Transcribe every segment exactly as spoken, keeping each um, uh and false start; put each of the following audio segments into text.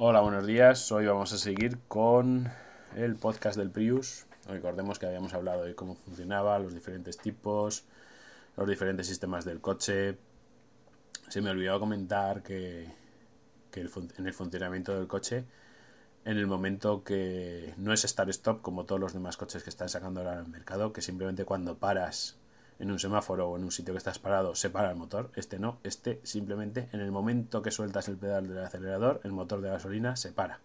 Hola, buenos días. Hoy vamos a seguir con el podcast del Prius. Recordemos que habíamos hablado de cómo funcionaba, los diferentes tipos, los diferentes sistemas del coche. Se me olvidó comentar que, que el, en el funcionamiento del coche, en el momento que no es start-stop como todos los demás coches que están sacando ahora al mercado, que simplemente cuando paras en un semáforo o en un sitio que estás parado, se para el motor. Este no, este simplemente en el momento que sueltas el pedal del acelerador, el motor de gasolina se para.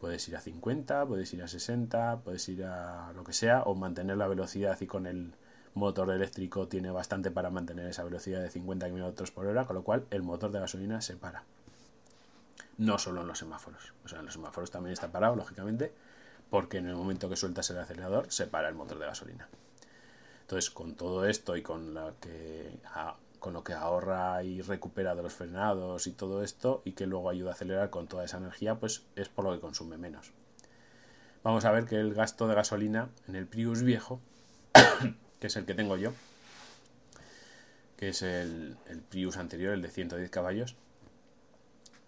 Puedes ir a cincuenta, puedes ir a sesenta, puedes ir a lo que sea, o mantener la velocidad, y con el motor eléctrico tiene bastante para mantener esa velocidad de cincuenta kilómetros por hora, con lo cual el motor de gasolina se para. No solo en los semáforos, o sea, en los semáforos también está parado, lógicamente, porque en el momento que sueltas el acelerador se para el motor de gasolina. Entonces, con todo esto y con, la que, a, con lo que ahorra y recupera de los frenados y todo esto, y que luego ayuda a acelerar con toda esa energía, pues es por lo que consume menos. Vamos a ver que el gasto de gasolina en el Prius viejo, que es el que tengo yo, que es el, el Prius anterior, el de ciento diez caballos,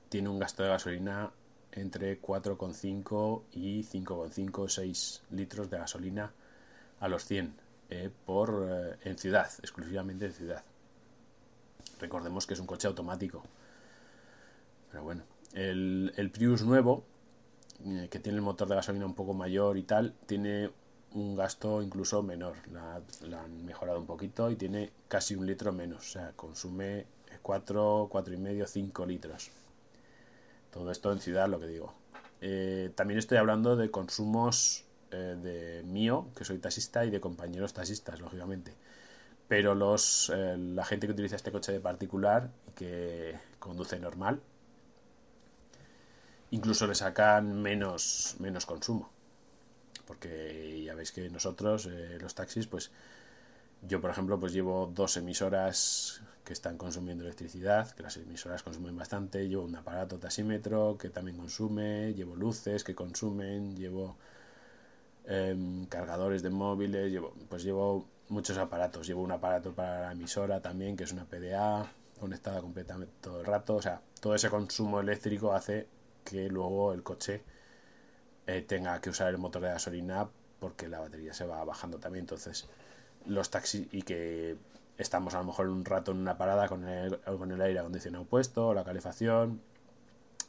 tiene un gasto de gasolina entre cuatro coma cinco y cinco coma cinco, seis litros de gasolina a los cien. Eh, por eh, en ciudad, exclusivamente en ciudad. Recordemos que es un coche automático. Pero bueno, el, el Prius nuevo, eh, que tiene el motor de gasolina un poco mayor y tal, tiene un gasto incluso menor. La, la han mejorado un poquito y tiene casi un litro menos. O sea, consume cuatro, cuatro y medio, cinco litros. Todo esto en ciudad, lo que digo. Eh, también estoy hablando de consumos de mío, que soy taxista, y de compañeros taxistas, lógicamente, pero los eh, la gente que utiliza este coche de particular y que conduce normal, incluso le sacan menos menos consumo, porque ya veis que nosotros eh, los taxis, pues yo por ejemplo pues llevo dos emisoras que están consumiendo electricidad, que las emisoras consumen bastante, llevo un aparato taxímetro que también consume, llevo luces que consumen, llevo Eh, cargadores de móviles, llevo, pues llevo muchos aparatos, llevo un aparato para la emisora también, que es una P D A conectada completamente todo el rato. O sea, todo ese consumo eléctrico hace que luego el coche eh, tenga que usar el motor de gasolina, porque la batería se va bajando también. Entonces los taxis, y que estamos a lo mejor un rato en una parada con el, con el aire acondicionado puesto, o la calefacción,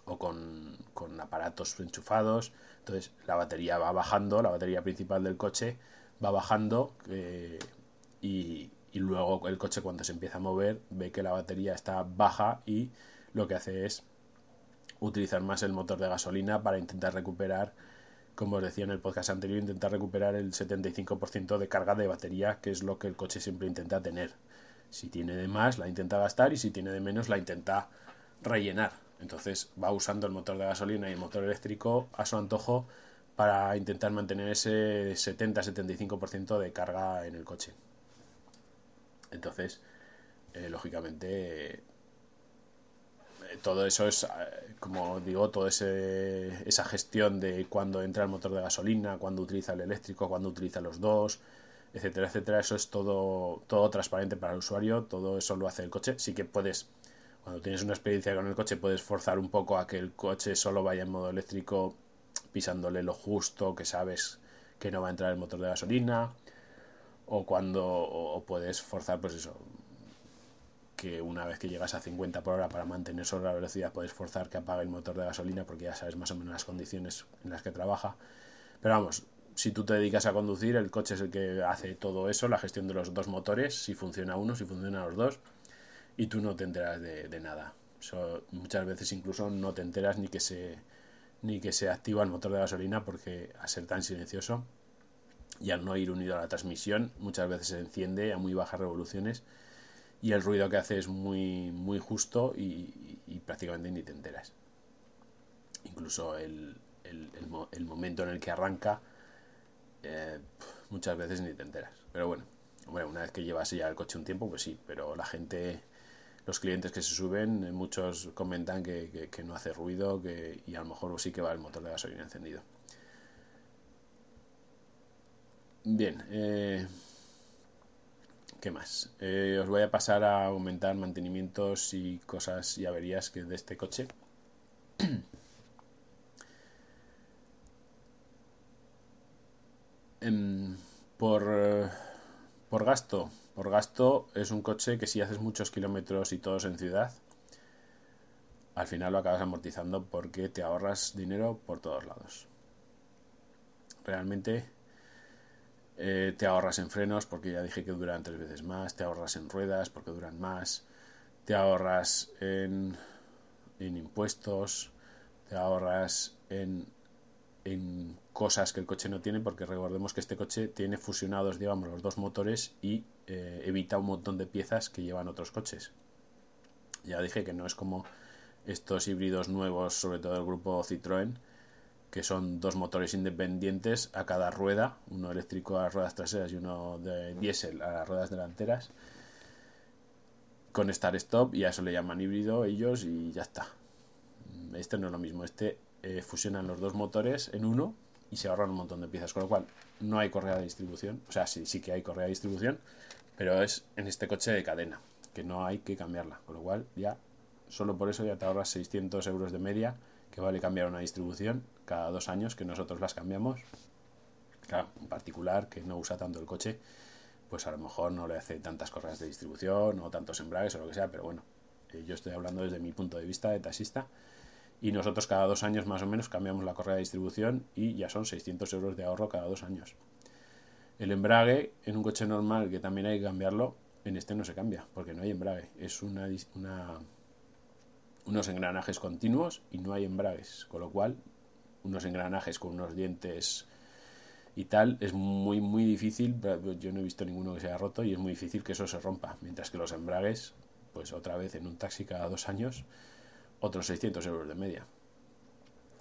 o con, con aparatos enchufados, entonces la batería va bajando, la batería principal del coche va bajando, eh, y, y luego el coche, cuando se empieza a mover, ve que la batería está baja, y lo que hace es utilizar más el motor de gasolina para intentar recuperar, como os decía en el podcast anterior, intentar recuperar el setenta y cinco por ciento de carga de batería, que es lo que el coche siempre intenta tener. Si tiene de más, la intenta gastar, y si tiene de menos, la intenta rellenar. Entonces va usando el motor de gasolina y el motor eléctrico a su antojo para intentar mantener ese setenta a setenta y cinco por ciento de carga en el coche. Entonces, eh, lógicamente, eh, todo eso es, eh, como digo, toda esa gestión de cuando entra el motor de gasolina, cuando utiliza el eléctrico, cuando utiliza los dos, etcétera, etcétera. Eso es todo, todo transparente para el usuario, todo eso lo hace el coche. Sí que puedes... Cuando tienes una experiencia con el coche, puedes forzar un poco a que el coche solo vaya en modo eléctrico, pisándole lo justo, que sabes que no va a entrar el motor de gasolina, o cuando o puedes forzar, pues eso, que una vez que llegas a cincuenta por hora, para mantener solo la velocidad, puedes forzar que apague el motor de gasolina, porque ya sabes más o menos las condiciones en las que trabaja. Pero vamos, si tú te dedicas a conducir, el coche es el que hace todo eso, la gestión de los dos motores, si funciona uno, si funcionan los dos, y tú no te enteras de, de nada. So, muchas veces incluso no te enteras ni que se ni que se activa el motor de gasolina, porque al ser tan silencioso y al no ir unido a la transmisión, muchas veces se enciende a muy bajas revoluciones, y el ruido que hace es muy muy justo, y, y prácticamente ni te enteras. Incluso el, el, el, el momento en el que arranca, eh, muchas veces ni te enteras. Pero bueno, hombre, una vez que llevas ya el coche un tiempo, pues sí, pero la gente... Los clientes que se suben, muchos comentan que, que, que no hace ruido, que, y a lo mejor sí que va el motor de gasolina encendido. Bien, eh, ¿qué más? Eh, os voy a pasar a aumentar mantenimientos y cosas y averías que de este coche. em, por, por gasto... Por gasto es un coche que si haces muchos kilómetros y todos en ciudad, al final lo acabas amortizando porque te ahorras dinero por todos lados. Realmente eh, te ahorras en frenos porque ya dije que duran tres veces más, te ahorras en ruedas porque duran más, te ahorras en, en impuestos, te ahorras en, en cosas que el coche no tiene, porque recordemos que este coche tiene fusionados, digamos, los dos motores y eh, evita un montón de piezas que llevan otros coches. Ya dije que no es como estos híbridos nuevos, sobre todo el grupo Citroën, que son dos motores independientes a cada rueda, uno eléctrico a las ruedas traseras y uno de diésel a las ruedas delanteras, con start-stop, y a eso le llaman híbrido ellos y ya está. Este no es lo mismo, este eh, fusionan los dos motores en uno y se ahorran un montón de piezas, con lo cual no hay correa de distribución. O sea, sí, sí que hay correa de distribución, pero es en este coche de cadena, que no hay que cambiarla, con lo cual ya, solo por eso ya te ahorras seiscientos euros de media, que vale cambiar una distribución cada dos años, que nosotros las cambiamos. Claro, un particular que no usa tanto el coche, pues a lo mejor no le hace tantas correas de distribución o tantos embragues o lo que sea, pero bueno, eh, yo estoy hablando desde mi punto de vista de taxista. Y nosotros cada dos años más o menos cambiamos la correa de distribución y ya son seiscientos euros de ahorro cada dos años. El embrague en un coche normal, que también hay que cambiarlo, en este no se cambia porque no hay embrague. Es una, una, unos engranajes continuos y no hay embragues. Con lo cual, unos engranajes con unos dientes y tal es muy, muy difícil. Yo no he visto ninguno que se haya roto y es muy difícil que eso se rompa. Mientras que los embragues, pues otra vez en un taxi cada dos años... otros seiscientos euros de media.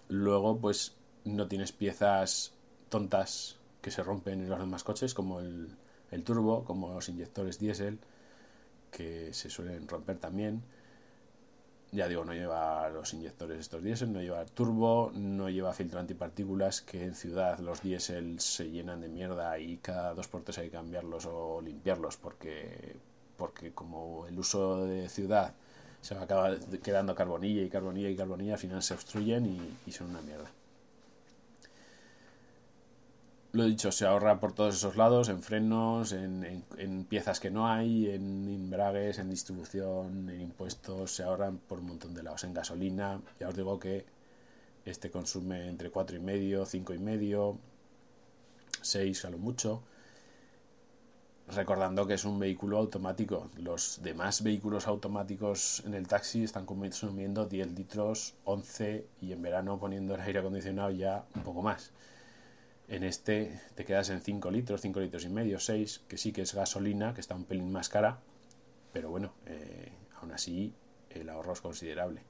Luego, pues, no tienes piezas tontas que se rompen en los demás coches, como el, el turbo, como los inyectores diésel, que se suelen romper también. Ya digo, no lleva los inyectores estos diésel, no lleva turbo, no lleva filtro antipartículas, que en ciudad los diésel se llenan de mierda y cada dos por tres hay que cambiarlos o limpiarlos, porque, porque como el uso de ciudad... se va acaba quedando carbonilla y carbonilla y carbonilla, al final se obstruyen y, y son una mierda. Lo dicho, se ahorra por todos esos lados, en frenos, en, en, en piezas que no hay, en embragues, en distribución, en impuestos, se ahorran por un montón de lados, en gasolina. Ya os digo que este consume entre cuatro y medio, cinco y medio, seis a lo mucho. Recordando que es un vehículo automático. Los demás vehículos automáticos en el taxi están consumiendo diez litros, once, y en verano, poniendo el aire acondicionado, ya un poco más. En este te quedas en cinco litros, cinco litros y medio, seis, que sí que es gasolina, que está un pelín más cara, pero bueno, eh, aún así el ahorro es considerable.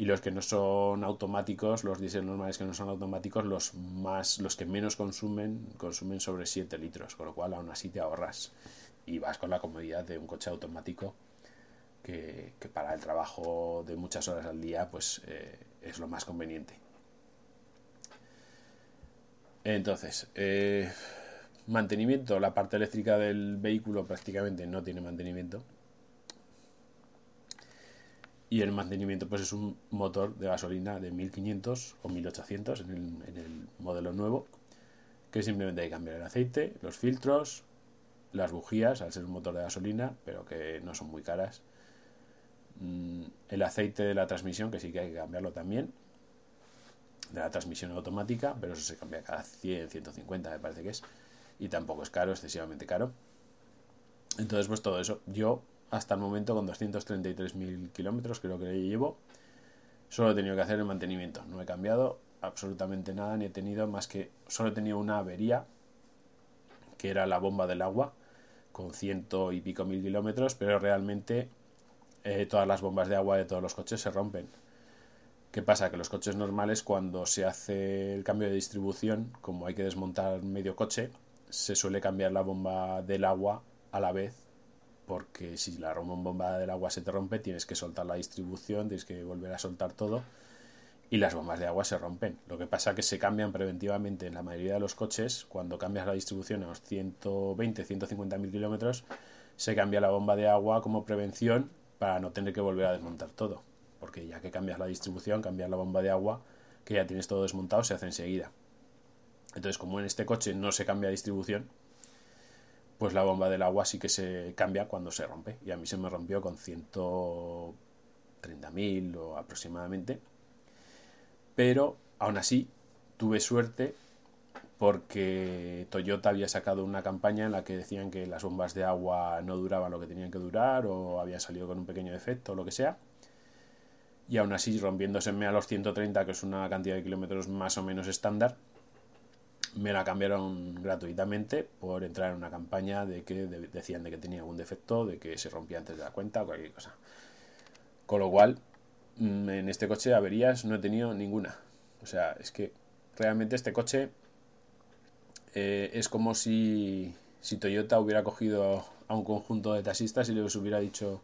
Y los que no son automáticos, los diésel normales que no son automáticos, los más los que menos consumen, consumen sobre siete litros, con lo cual aún así te ahorras. Y vas con la comodidad de un coche automático que, que para el trabajo de muchas horas al día, pues eh, es lo más conveniente. Entonces, eh, mantenimiento. La parte eléctrica del vehículo prácticamente no tiene mantenimiento. Y el mantenimiento, pues, es un motor de gasolina de mil quinientos o mil ochocientos en el, en el modelo nuevo, que simplemente hay que cambiar el aceite, los filtros, las bujías, al ser un motor de gasolina, pero que no son muy caras. El aceite de la transmisión, que sí que hay que cambiarlo también, de la transmisión automática, pero eso se cambia cada cien, ciento cincuenta, me parece que es, y tampoco es caro, excesivamente caro. Entonces, pues, todo eso. Yo... hasta el momento, con doscientos treinta y tres mil kilómetros, creo que llevo, solo he tenido que hacer el mantenimiento. No he cambiado absolutamente nada, ni he tenido más que... Solo he tenido una avería, que era la bomba del agua, con ciento y pico mil kilómetros, pero realmente eh, todas las bombas de agua de todos los coches se rompen. ¿Qué pasa? Que los coches normales, cuando se hace el cambio de distribución, como hay que desmontar medio coche, se suele cambiar la bomba del agua a la vez, porque si la bomba del agua se te rompe, tienes que soltar la distribución, tienes que volver a soltar todo, y las bombas de agua se rompen. Lo que pasa es que se cambian preventivamente en la mayoría de los coches. Cuando cambias la distribución a los ciento veinte, ciento cincuenta mil kilómetros, se cambia la bomba de agua como prevención para no tener que volver a desmontar todo. Porque ya que cambias la distribución, cambias la bomba de agua, que ya tienes todo desmontado, se hace enseguida. Entonces, como en este coche no se cambia distribución, pues la bomba del agua sí que se cambia cuando se rompe. Y a mí se me rompió con ciento treinta mil o aproximadamente. Pero, aún así, tuve suerte porque Toyota había sacado una campaña en la que decían que las bombas de agua no duraban lo que tenían que durar o habían salido con un pequeño defecto o lo que sea. Y aún así, rompiéndoseme a los ciento treinta, que es una cantidad de kilómetros más o menos estándar, me la cambiaron gratuitamente por entrar en una campaña de que de, decían de que tenía algún defecto, de que se rompía antes de la cuenta o cualquier cosa. Con lo cual, en este coche averías no he tenido ninguna. O sea, es que realmente este coche eh, es como si, si Toyota hubiera cogido a un conjunto de taxistas y les hubiera dicho: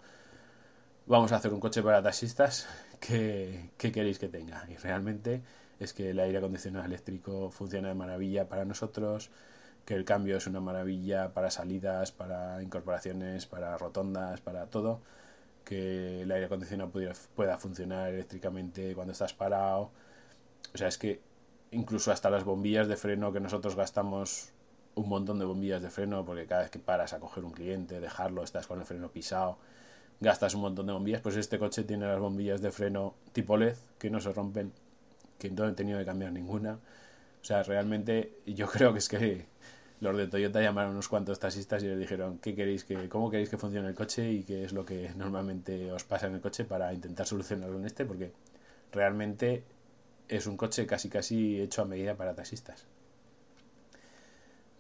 vamos a hacer un coche para taxistas, ¿qué, qué queréis que tenga? Y realmente es que el aire acondicionado eléctrico funciona de maravilla para nosotros, que el cambio es una maravilla para salidas, para incorporaciones, para rotondas, para todo, que el aire acondicionado pudiera, pueda funcionar eléctricamente cuando estás parado. O sea, es que incluso hasta las bombillas de freno, que nosotros gastamos un montón de bombillas de freno, porque cada vez que paras a coger un cliente, dejarlo, estás con el freno pisado, gastas un montón de bombillas. Pues este coche tiene las bombillas de freno tipo L E D que no se rompen, que no he tenido que cambiar ninguna. O sea, realmente yo creo que es que los de Toyota llamaron a unos cuantos taxistas y les dijeron: ¿qué queréis que, ¿cómo queréis que funcione el coche y qué es lo que normalmente os pasa en el coche para intentar solucionarlo en este? Porque realmente es un coche casi casi hecho a medida para taxistas.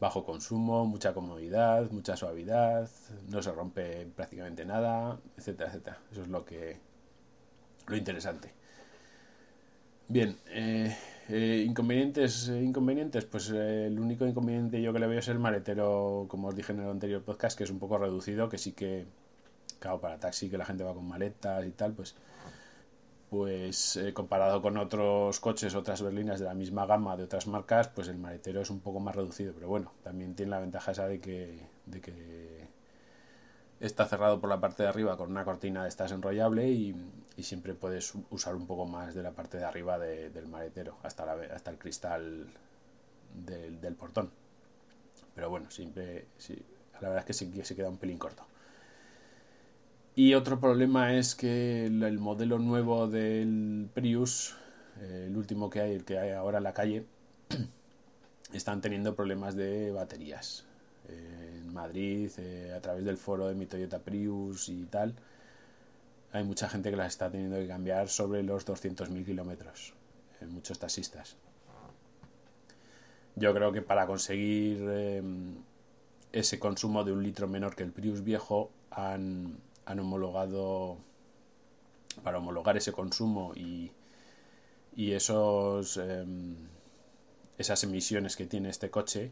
Bajo consumo, mucha comodidad, mucha suavidad, no se rompe prácticamente nada, etcétera, etcétera. Eso es lo que lo interesante. Bien, eh, eh, inconvenientes, eh, inconvenientes, pues eh, el único inconveniente yo que le veo es el maletero, como os dije en el anterior podcast, que es un poco reducido, que sí que, claro, para taxi, que la gente va con maletas y tal, pues, pues eh, comparado con otros coches, otras berlinas de la misma gama de otras marcas, pues el maletero es un poco más reducido, pero bueno, también tiene la ventaja esa de que, de que está cerrado por la parte de arriba con una cortina de estas enrollable y, y siempre puedes usar un poco más de la parte de arriba de, del maletero hasta, la, hasta el cristal del, del portón, pero bueno, siempre sí, la verdad es que sí, se queda un pelín corto. Y otro problema es que el modelo nuevo del Prius, el último que hay, el que hay ahora en la calle, están teniendo problemas de baterías. En Madrid, a través del foro de Mi Toyota Prius y tal, hay mucha gente que las está teniendo que cambiar sobre los doscientos mil kilómetros, muchos taxistas. Yo creo que para conseguir ese consumo de un litro menor que el Prius viejo, han... han homologado, para homologar ese consumo y, y esos eh, esas emisiones que tiene este coche,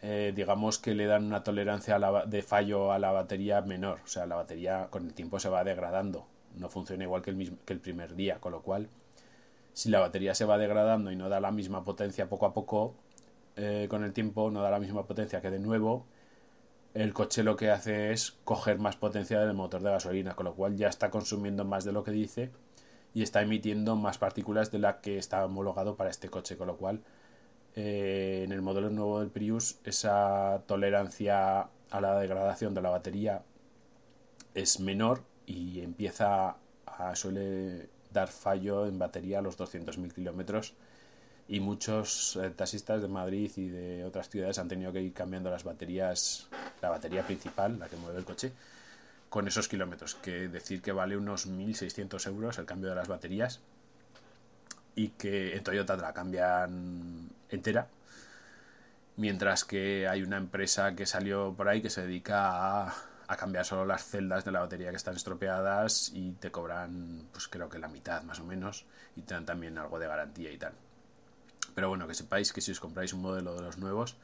eh, digamos que le dan una tolerancia a la, de fallo a la batería menor. O sea, la batería con el tiempo se va degradando, no funciona igual que el, mismo, que el primer día, con lo cual, si la batería se va degradando y no da la misma potencia poco a poco, eh, con el tiempo no da la misma potencia que de nuevo, el coche lo que hace es coger más potencia del motor de gasolina, con lo cual ya está consumiendo más de lo que dice y está emitiendo más partículas de la que está homologado para este coche, con lo cual eh, en el modelo nuevo del Prius esa tolerancia a la degradación de la batería es menor y empieza a suele dar fallo en batería a los doscientos mil kilómetros. Y muchos eh, taxistas de Madrid y de otras ciudades han tenido que ir cambiando las baterías, la batería principal, la que mueve el coche, con esos kilómetros. Que decir que vale unos mil seiscientos euros el cambio de las baterías, y que en Toyota te la cambian entera. Mientras que hay una empresa que salió por ahí que se dedica a, a cambiar solo las celdas de la batería que están estropeadas y te cobran, pues creo que la mitad más o menos, y te dan también algo de garantía y tal. Pero bueno, que sepáis que si os compráis un modelo de los nuevos,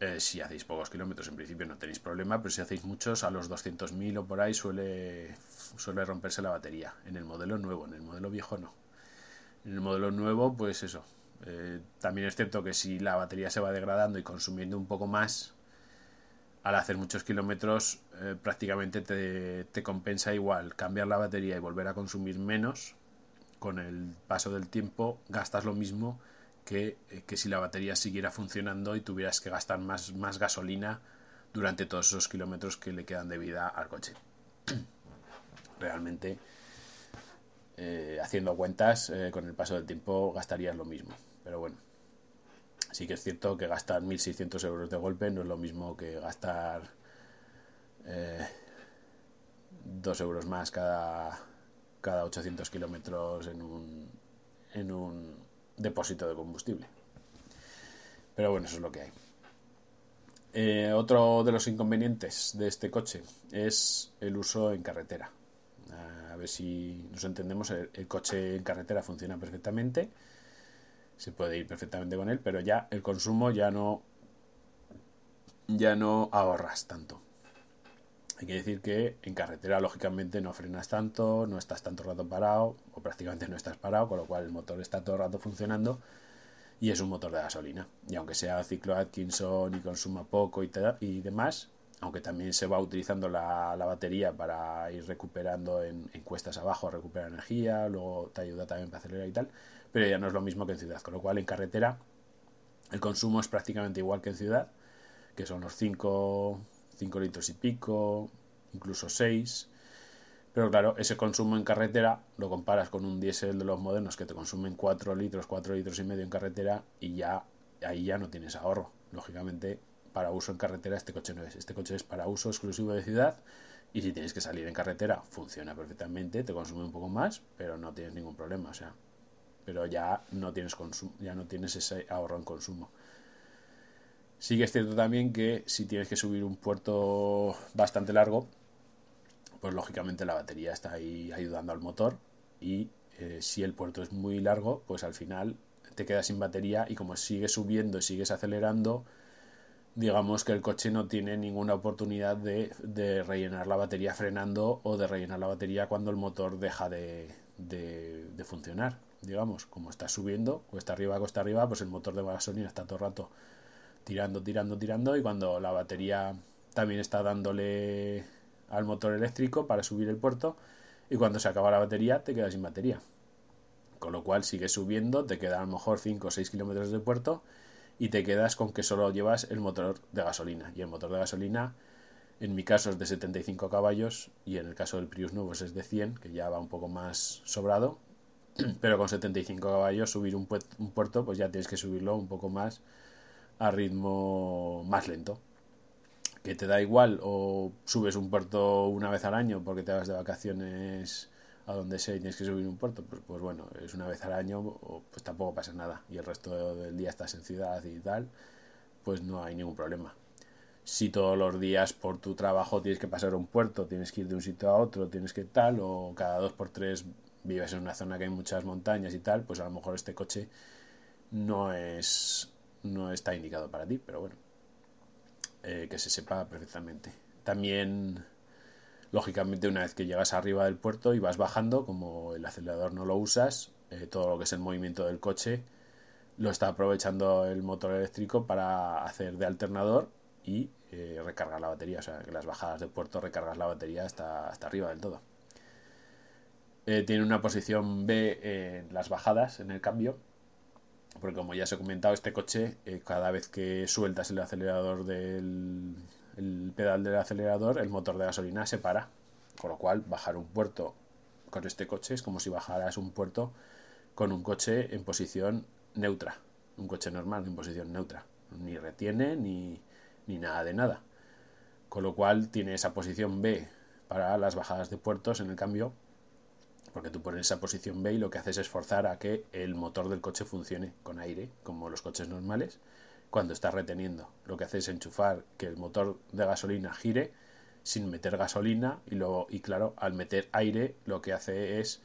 eh, si hacéis pocos kilómetros en principio no tenéis problema, pero si hacéis muchos, a los doscientos mil o por ahí suele, suele romperse la batería. En el modelo nuevo, en el modelo viejo no. En el modelo nuevo, pues eso. Eh, también es cierto que si la batería se va degradando y consumiendo un poco más, al hacer muchos kilómetros eh, prácticamente te, te compensa igual cambiar la batería y volver a consumir menos. Con el paso del tiempo gastas lo mismo que, eh, que si la batería siguiera funcionando y tuvieras que gastar más, más gasolina durante todos esos kilómetros que le quedan de vida al coche. Realmente, Eh, haciendo cuentas, eh, con el paso del tiempo gastarías lo mismo, pero bueno, sí que es cierto que gastar mil seiscientos euros de golpe no es lo mismo que gastar eh, dos euros más cada, cada ochocientos kilómetros en un, en un depósito de combustible, pero bueno, eso es lo que hay. Eh, otro de los inconvenientes de este coche es el uso en carretera. A ver si nos entendemos, el, el coche en carretera funciona perfectamente, se puede ir perfectamente con él, pero ya el consumo ya no, ya no ahorras tanto. Hay que decir que en carretera lógicamente no frenas tanto, no estás tanto rato parado, o prácticamente no estás parado, con lo cual el motor está todo el rato funcionando y es un motor de gasolina. Y aunque sea ciclo Atkinson y consuma poco y, te, y demás... aunque también se va utilizando la, la batería para ir recuperando en, en cuestas abajo, recuperar energía, luego te ayuda también para acelerar y tal, pero ya no es lo mismo que en ciudad, con lo cual en carretera el consumo es prácticamente igual que en ciudad, que son los cinco litros y pico, incluso seis, pero claro, ese consumo en carretera lo comparas con un diésel de los modernos que te consumen cuatro litros, cuatro litros y medio en carretera y ya ahí ya no tienes ahorro, lógicamente. Para uso en carretera este coche no es. Este coche es para uso exclusivo de ciudad y si tienes que salir en carretera funciona perfectamente, te consume un poco más, pero no tienes ningún problema, o sea, pero ya no tienes consumo, ya no tienes ese ahorro en consumo. Sí que es cierto también que si tienes que subir un puerto bastante largo, pues lógicamente la batería está ahí ayudando al motor y eh, si el puerto es muy largo, pues al final te quedas sin batería y como sigues subiendo y sigues acelerando, digamos que el coche no tiene ninguna oportunidad de, de rellenar la batería frenando o de rellenar la batería cuando el motor deja de, de, de funcionar. Digamos, como está subiendo, cuesta arriba, cuesta arriba, pues el motor de gasolina está todo el rato tirando, tirando, tirando y cuando la batería también está dándole al motor eléctrico para subir el puerto y cuando se acaba la batería te quedas sin batería. Con lo cual sigue subiendo, te quedan a lo mejor cinco o seis kilómetros de puerto y te quedas con que solo llevas el motor de gasolina. Y el motor de gasolina, en mi caso, es de setenta y cinco caballos, y en el caso del Prius nuevo es de cien, que ya va un poco más sobrado. Pero con setenta y cinco caballos, subir un puerto, pues ya tienes que subirlo un poco más a ritmo más lento. Que te da igual, o subes un puerto una vez al año porque te vas de vacaciones a donde sea y tienes que subir un puerto, pues, pues bueno, es una vez al año, pues tampoco pasa nada, y el resto del día estás en ciudad y tal, pues no hay ningún problema. Si todos los días por tu trabajo tienes que pasar un puerto, tienes que ir de un sitio a otro, tienes que tal, o cada dos por tres vives en una zona que hay muchas montañas y tal, pues a lo mejor este coche no es no está indicado para ti, pero bueno, eh, que se sepa perfectamente. También... lógicamente una vez que llegas arriba del puerto y vas bajando, como el acelerador no lo usas, eh, todo lo que es el movimiento del coche lo está aprovechando el motor eléctrico para hacer de alternador y eh, recargar la batería, o sea que las bajadas de puerto recargas la batería hasta, hasta arriba del todo. Eh, tiene una posición B en las bajadas, en el cambio, porque como ya os he comentado, este coche eh, cada vez que sueltas el acelerador del... el pedal del acelerador, el motor de gasolina se para, con lo cual bajar un puerto con este coche es como si bajaras un puerto con un coche en posición neutra, un coche normal en posición neutra, ni retiene ni, ni nada de nada, con lo cual tiene esa posición B para las bajadas de puertos en el cambio, porque tú pones esa posición B y lo que haces es forzar a que el motor del coche funcione con aire, como los coches normales. Cuando estás reteniendo, lo que haces es enchufar que el motor de gasolina gire sin meter gasolina, y luego, y claro, al meter aire lo que hace es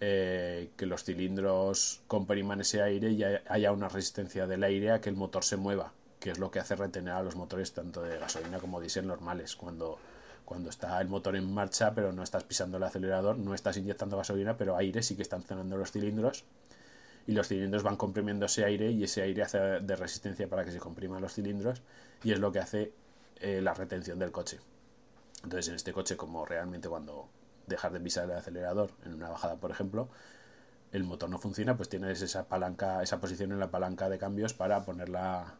eh, que los cilindros compriman ese aire y haya una resistencia del aire a que el motor se mueva, que es lo que hace retener a los motores tanto de gasolina como diésel normales. Cuando, cuando está el motor en marcha, pero no estás pisando el acelerador, no estás inyectando gasolina, pero aire sí que están cenando los cilindros, y los cilindros van comprimiendo ese aire, y ese aire hace de resistencia para que se compriman los cilindros, y es lo que hace eh, la retención del coche. Entonces en este coche, como realmente cuando dejas de pisar el acelerador en una bajada, por ejemplo, el motor no funciona, pues tienes esa palanca, esa posición en la palanca de cambios para ponerla...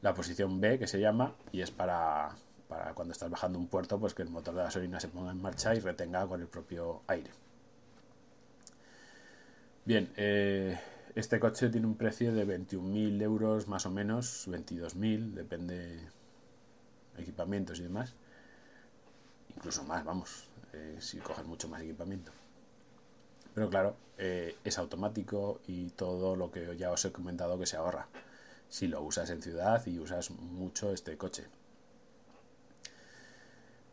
La posición B, que se llama, y es para, para cuando estás bajando un puerto, pues que el motor de gasolina se ponga en marcha y retenga con el propio aire. Bien, eh, este coche tiene un precio de veintiún mil euros más o menos, veintidós mil, depende equipamientos y demás. Incluso más, vamos, eh, si coges mucho más equipamiento. Pero claro, eh, es automático y todo lo que ya os he comentado que se ahorra si lo usas en ciudad y usas mucho este coche.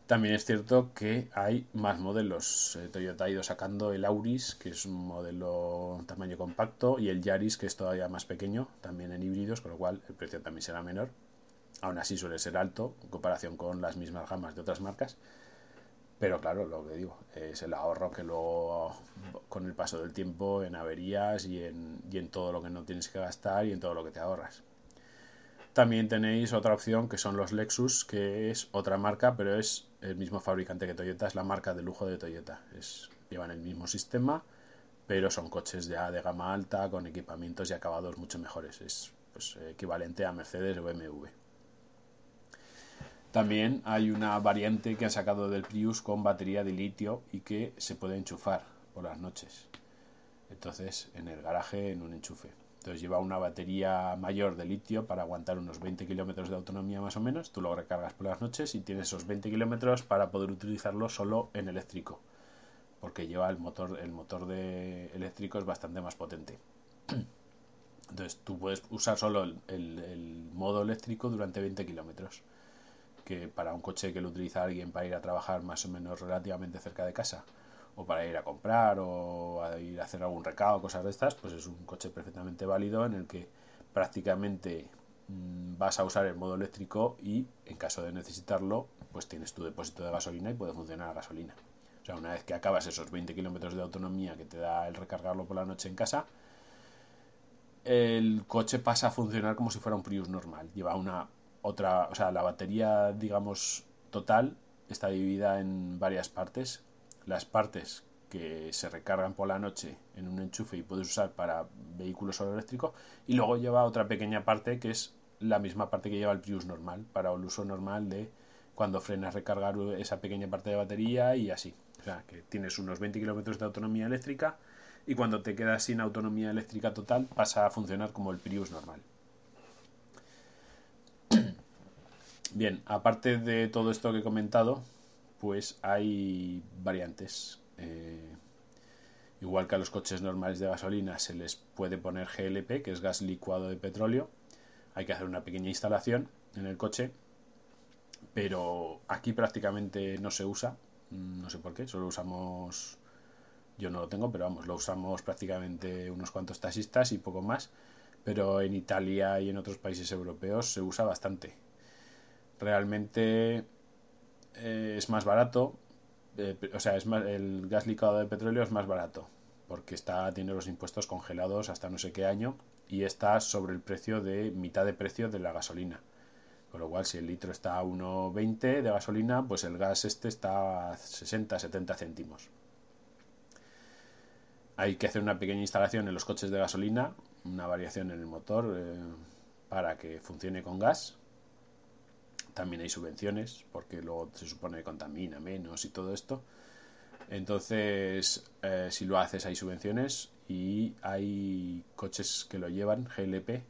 También es cierto que hay más modelos. Toyota ha ido sacando el Auris, que es un modelo tamaño compacto, y el Yaris, que es todavía más pequeño, también en híbridos, con lo cual el precio también será menor. Aún así suele ser alto en comparación con las mismas gamas de otras marcas, pero claro, lo que digo, es el ahorro que luego con el paso del tiempo en averías y en, y en todo lo que no tienes que gastar y en todo lo que te ahorras. También tenéis otra opción que son los Lexus, que es otra marca, pero es el mismo fabricante que Toyota, es la marca de lujo de Toyota. Es, llevan el mismo sistema, pero son coches ya de gama alta, con equipamientos y acabados mucho mejores. Es pues, equivalente a Mercedes o B M W. También hay una variante que han sacado del Prius con batería de litio y que se puede enchufar por las noches. Entonces, en el garaje, en un enchufe. Entonces lleva una batería mayor de litio para aguantar unos veinte kilómetros de autonomía más o menos. Tú lo recargas por las noches y tienes esos veinte kilómetros para poder utilizarlo solo en eléctrico, porque lleva el motor, el motor de eléctrico es bastante más potente. Entonces tú puedes usar solo el, el, el modo eléctrico durante veinte kilómetros. Que para un coche que lo utiliza alguien para ir a trabajar más o menos relativamente cerca de casa, o para ir a comprar, o a ir a hacer algún recado, cosas de estas, pues es un coche perfectamente válido en el que prácticamente mmm, vas a usar el modo eléctrico y en caso de necesitarlo, pues tienes tu depósito de gasolina y puede funcionar a gasolina. O sea, una vez que acabas esos veinte kilómetros de autonomía que te da el recargarlo por la noche en casa, el coche pasa a funcionar como si fuera un Prius normal. Lleva una... Otra, o sea, la batería, digamos, total está dividida en varias partes. Las partes que se recargan por la noche en un enchufe y puedes usar para vehículos solo eléctricos. Y luego lleva otra pequeña parte que es la misma parte que lleva el Prius normal, para el uso normal de cuando frenas recargar esa pequeña parte de batería y así. O sea, que tienes unos veinte kilómetros de autonomía eléctrica y cuando te quedas sin autonomía eléctrica total pasa a funcionar como el Prius normal. Bien, aparte de todo esto que he comentado, pues hay variantes. Eh, igual que a los coches normales de gasolina se les puede poner G L P, que es gas licuado de petróleo. Hay que hacer una pequeña instalación en el coche, pero aquí prácticamente no se usa. No sé por qué, solo usamos... Yo no lo tengo, pero vamos, lo usamos prácticamente unos cuantos taxistas y poco más. Pero en Italia y en otros países europeos se usa bastante. Realmente eh, es más barato, eh, o sea, es más, el gas licuado de petróleo es más barato, porque está tiene los impuestos congelados hasta no sé qué año y está sobre el precio de mitad de precio de la gasolina. Con lo cual, si el litro está a uno veinte de gasolina, pues el gas este está a sesenta, setenta céntimos. Hay que hacer una pequeña instalación en los coches de gasolina, una variación en el motor eh, para que funcione con gas. También hay subvenciones, porque luego se supone que contamina menos y todo esto. Entonces, eh, si lo haces hay subvenciones y hay coches que lo llevan, G L P.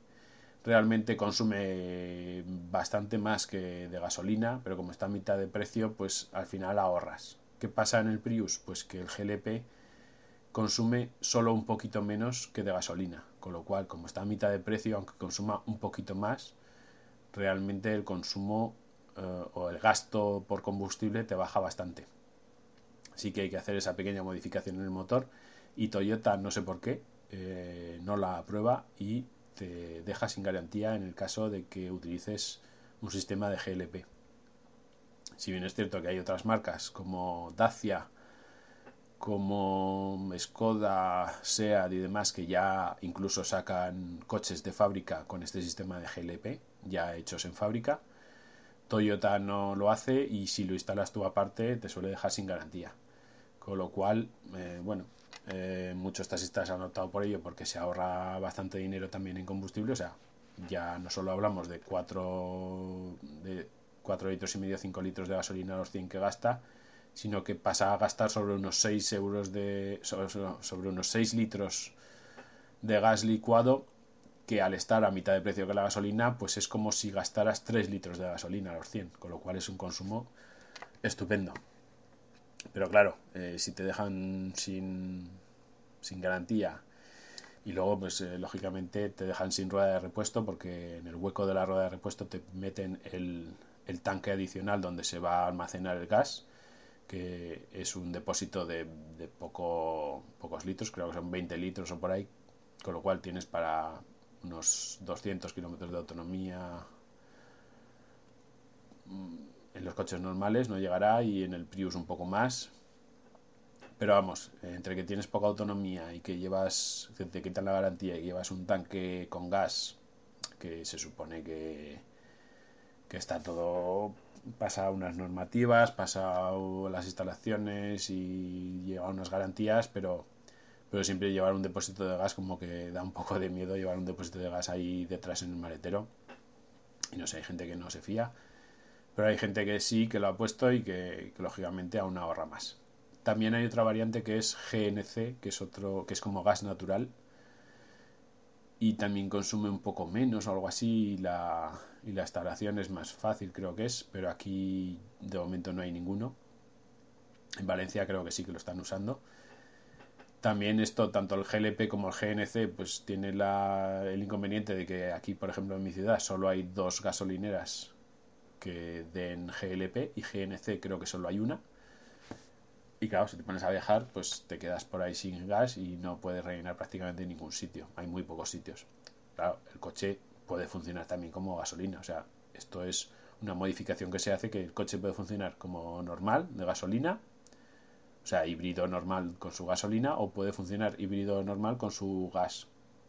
Realmente consume bastante más que de gasolina, pero como está a mitad de precio, pues al final ahorras. ¿Qué pasa en el Prius? Pues que el G L P consume solo un poquito menos que de gasolina. Con lo cual, como está a mitad de precio, aunque consuma un poquito más, realmente el consumo eh, o el gasto por combustible te baja bastante. Así que hay que hacer esa pequeña modificación en el motor y Toyota, no sé por qué, eh, no la aprueba y te deja sin garantía en el caso de que utilices un sistema de G L P. Si bien es cierto que hay otras marcas como Dacia, como Skoda, Seat y demás, que ya incluso sacan coches de fábrica con este sistema de G L P, ya hechos en fábrica, Toyota no lo hace y si lo instalas tú aparte te suele dejar sin garantía. Con lo cual, eh, bueno, eh, muchos taxistas han optado por ello porque se ahorra bastante dinero también en combustible. O sea, ya no solo hablamos de cuatro, de cuatro litros y medio, cinco litros de gasolina a los cien que gasta, sino que pasa a gastar sobre unos seis euros de sobre, sobre unos seis litros de gas licuado, que al estar a mitad de precio que la gasolina, pues es como si gastaras tres litros de gasolina a los cien, con lo cual es un consumo estupendo. Pero claro, eh, si te dejan sin, sin garantía y luego, pues eh, lógicamente te dejan sin rueda de repuesto, porque en el hueco de la rueda de repuesto te meten el, el tanque adicional donde se va a almacenar el gas, que es un depósito de, de poco, pocos litros, creo que son veinte litros o por ahí, con lo cual tienes para unos doscientos kilómetros de autonomía. En los coches normales no llegará y en el Prius un poco más, pero vamos, entre que tienes poca autonomía y que llevas, que te quitan la garantía y llevas un tanque con gas, que se supone que, que está todo... pasa unas normativas, pasa las instalaciones y lleva unas garantías, pero, pero siempre llevar un depósito de gas como que da un poco de miedo, llevar un depósito de gas ahí detrás en el maletero. Y no sé, hay gente que no se fía, pero hay gente que sí, que lo ha puesto y que, que lógicamente aún ahorra más. También hay otra variante que es G N C, que es otro, que es como gas natural y también consume un poco menos o algo así, y la, y la instalación es más fácil, creo que es, pero aquí de momento no hay ninguno. En Valencia creo que sí que lo están usando. También esto, tanto el G L P como el G N C, pues tiene la, el inconveniente de que aquí, por ejemplo, en mi ciudad solo hay dos gasolineras que den G L P y G N C creo que solo hay una. Y claro, si te pones a viajar, pues te quedas por ahí sin gas y no puedes rellenar prácticamente ningún sitio. Hay muy pocos sitios. Claro, el coche puede funcionar también como gasolina. O sea, esto es una modificación que se hace, que el coche puede funcionar como normal, de gasolina. O sea, híbrido normal con su gasolina, o puede funcionar híbrido normal con su gas.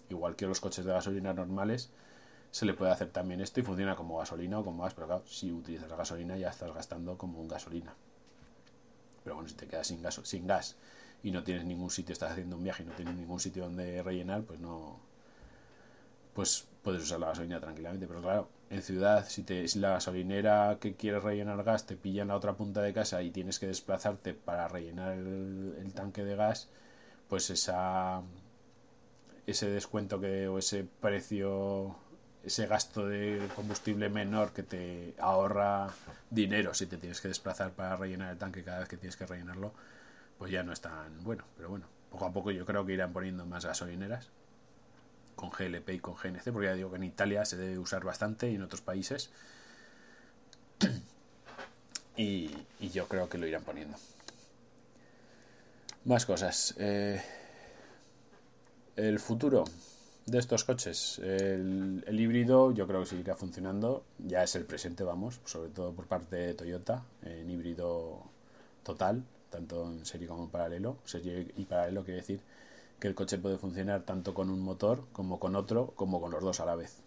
Igual que los coches de gasolina normales, se le puede hacer también esto y funciona como gasolina o como gas. Pero claro, si utilizas la gasolina ya estás gastando como un gasolina. Pero bueno, si te quedas sin gas, sin gas y no tienes ningún sitio, estás haciendo un viaje y no tienes ningún sitio donde rellenar, pues no, pues puedes usar la gasolina tranquilamente. Pero claro, en ciudad, si, te, si la gasolinera que quieres rellenar gas te pilla en la otra punta de casa y tienes que desplazarte para rellenar el, el tanque de gas, pues esa, ese descuento que, o ese precio, ese gasto de combustible menor que te ahorra dinero si te tienes que desplazar para rellenar el tanque cada vez que tienes que rellenarlo, pues ya no es tan bueno. Pero bueno, poco a poco yo creo que irán poniendo más gasolineras con G L P y con G N C, porque ya digo que en Italia se debe usar bastante y en otros países, y, y yo creo que lo irán poniendo. Más cosas. Eh, el futuro de estos coches, el, el híbrido yo creo que seguirá funcionando, ya es el presente, vamos, sobre todo por parte de Toyota, en híbrido total, tanto en serie como en paralelo. Serie y paralelo quiere decir que el coche puede funcionar tanto con un motor como con otro, como con los dos a la vez,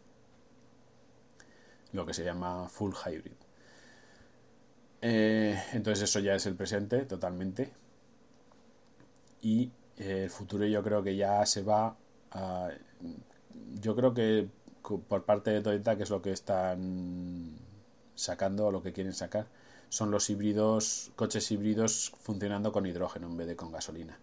lo que se llama full hybrid. Eh, entonces eso ya es el presente totalmente, y eh, el futuro yo creo que ya se va a... Yo creo que por parte de Toyota, que es lo que están sacando o lo que quieren sacar, son los híbridos, coches híbridos funcionando con hidrógeno en vez de con gasolina.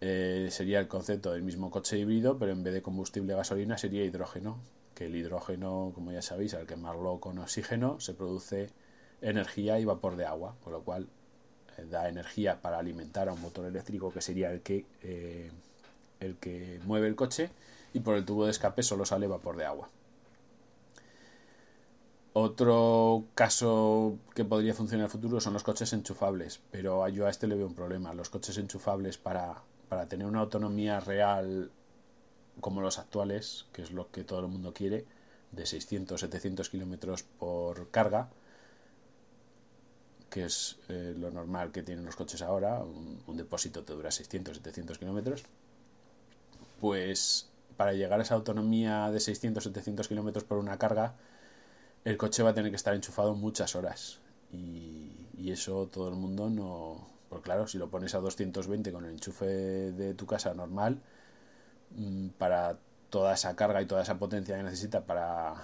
Eh, sería el concepto del mismo coche híbrido, pero en vez de combustible gasolina sería hidrógeno, que el hidrógeno, como ya sabéis, al quemarlo con oxígeno se produce energía y vapor de agua, con lo cual eh, da energía para alimentar a un motor eléctrico, que sería el que... Eh, el que mueve el coche, y por el tubo de escape solo sale vapor de agua. Otro caso que podría funcionar en el futuro son los coches enchufables, pero yo a este le veo un problema. Los coches enchufables para, para tener una autonomía real como los actuales, que es lo que todo el mundo quiere, de seiscientos a setecientos kilómetros por carga, que es eh, lo normal que tienen los coches ahora, un, un depósito te dura seiscientos a setecientos kilómetros, pues para llegar a esa autonomía de seiscientos a setecientos kilómetros por una carga, el coche va a tener que estar enchufado muchas horas y, y eso todo el mundo no... Porque claro, si lo pones a doscientos veinte con el enchufe de tu casa normal, para toda esa carga y toda esa potencia que necesita para,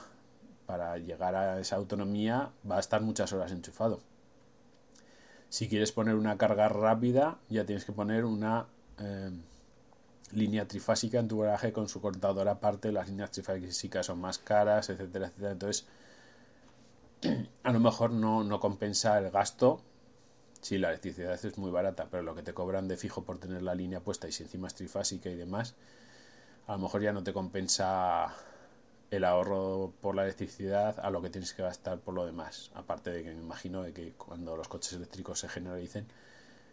para llegar a esa autonomía, va a estar muchas horas enchufado. Si quieres poner una carga rápida, ya tienes que poner una eh, línea trifásica en tu garaje con su cortador aparte. Las líneas trifásicas son más caras, etcétera, etcétera. Entonces, a lo mejor no, no compensa el gasto. Sí, la electricidad es muy barata, pero lo que te cobran de fijo por tener la línea puesta y si encima es trifásica y demás, a lo mejor ya no te compensa el ahorro por la electricidad a lo que tienes que gastar por lo demás. Aparte de que me imagino de que cuando los coches eléctricos se generalicen,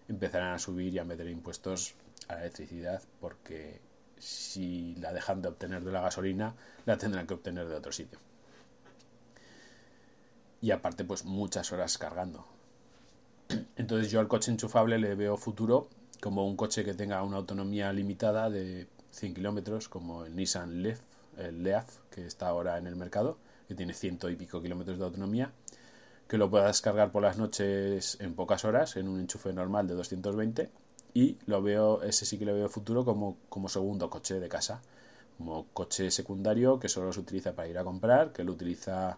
empezarán a subir y a meter impuestos a la electricidad, porque si la dejan de obtener de la gasolina, la tendrán que obtener de otro sitio. Y aparte, pues muchas horas cargando. Entonces yo al coche enchufable le veo futuro como un coche que tenga una autonomía limitada de cien kilómetros, como el Nissan Leaf, el Leaf, que está ahora en el mercado, que tiene ciento y pico kilómetros de autonomía, que lo puedas cargar por las noches en pocas horas, en un enchufe normal de doscientos veinte, y lo veo, ese sí que le veo futuro como, como segundo coche de casa, como coche secundario que solo se utiliza para ir a comprar, que lo utiliza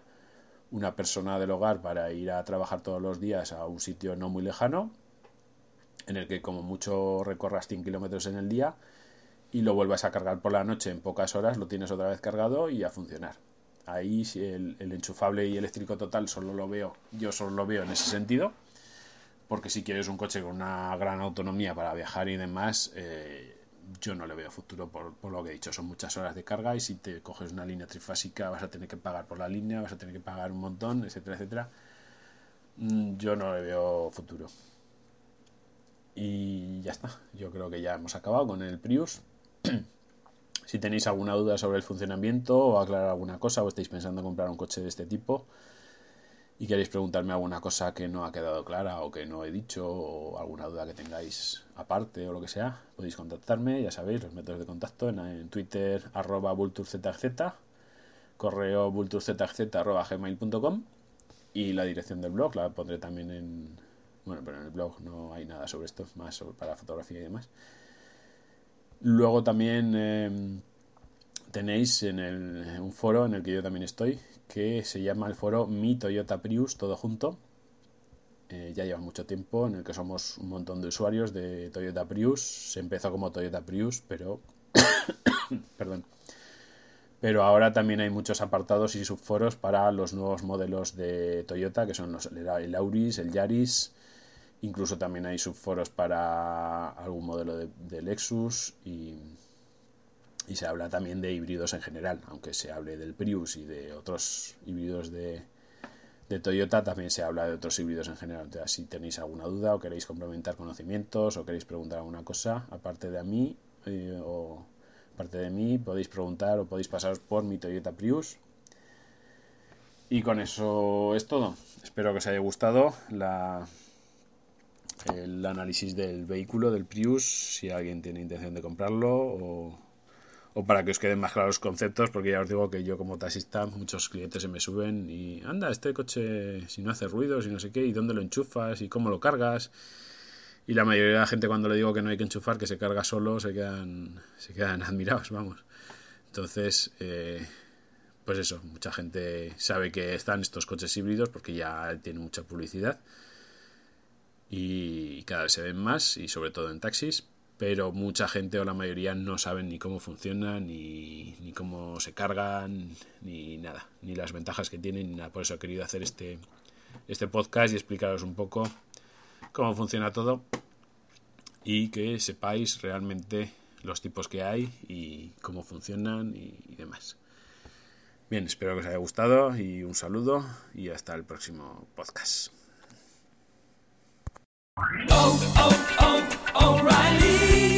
una persona del hogar para ir a trabajar todos los días a un sitio no muy lejano, en el que como mucho recorras cien kilómetros en el día y lo vuelvas a cargar por la noche en pocas horas, lo tienes otra vez cargado y a funcionar. Ahí el, el enchufable y eléctrico total solo lo veo, yo solo lo veo en ese sentido, porque si quieres un coche con una gran autonomía para viajar y demás, eh, yo no le veo futuro por, por lo que he dicho. Son muchas horas de carga y si te coges una línea trifásica vas a tener que pagar por la línea, vas a tener que pagar un montón, etcétera, etcétera. Yo no le veo futuro. Y ya está. Yo creo que ya hemos acabado con el Prius. Si tenéis alguna duda sobre el funcionamiento o aclarar alguna cosa o estáis pensando en comprar un coche de este tipo y queréis preguntarme alguna cosa que no ha quedado clara o que no he dicho o alguna duda que tengáis aparte o lo que sea, podéis contactarme, ya sabéis, los métodos de contacto en, en Twitter, arroba vulturzz, correo vulturzz, arroba gmail punto com y la dirección del blog la pondré también en... Bueno, pero en el blog no hay nada sobre esto, más sobre, para fotografía y demás. Luego también eh, tenéis en el, un foro en el que yo también estoy, que se llama el foro Mi Toyota Prius, todo junto. Eh, ya lleva mucho tiempo, en el que somos un montón de usuarios de Toyota Prius. Se empezó como Toyota Prius, pero... Perdón. Pero ahora también hay muchos apartados y subforos para los nuevos modelos de Toyota, que son los, el Auris, el Yaris... Incluso también hay subforos para algún modelo de, de Lexus y, y se habla también de híbridos en general, aunque se hable del Prius y de otros híbridos de, de Toyota, también se habla de otros híbridos en general. Entonces, si tenéis alguna duda o queréis complementar conocimientos o queréis preguntar alguna cosa, aparte de a mí, eh, o aparte de mí, podéis preguntar o podéis pasaros por Mi Toyota Prius. Y con eso es todo. Espero que os haya gustado la... el análisis del vehículo, del Prius, si alguien tiene intención de comprarlo o, o para que os queden más claros los conceptos, porque ya os digo que yo como taxista muchos clientes se me suben y anda, este coche si no hace ruido, si no sé qué, y dónde lo enchufas y cómo lo cargas, y la mayoría de la gente cuando le digo que no hay que enchufar, que se carga solo, se quedan, se quedan admirados, vamos. Entonces eh, pues eso, mucha gente sabe que están estos coches híbridos porque ya tienen mucha publicidad y cada vez se ven más, y sobre todo en taxis, pero mucha gente o la mayoría no saben ni cómo funcionan, ni, ni cómo se cargan, ni nada, ni las ventajas que tienen, ni nada. Por eso he querido hacer este, este podcast y explicaros un poco cómo funciona todo y que sepáis realmente los tipos que hay y cómo funcionan y, y demás. Bien, espero que os haya gustado y un saludo y hasta el próximo podcast. Oh, oh, oh, O'Reilly.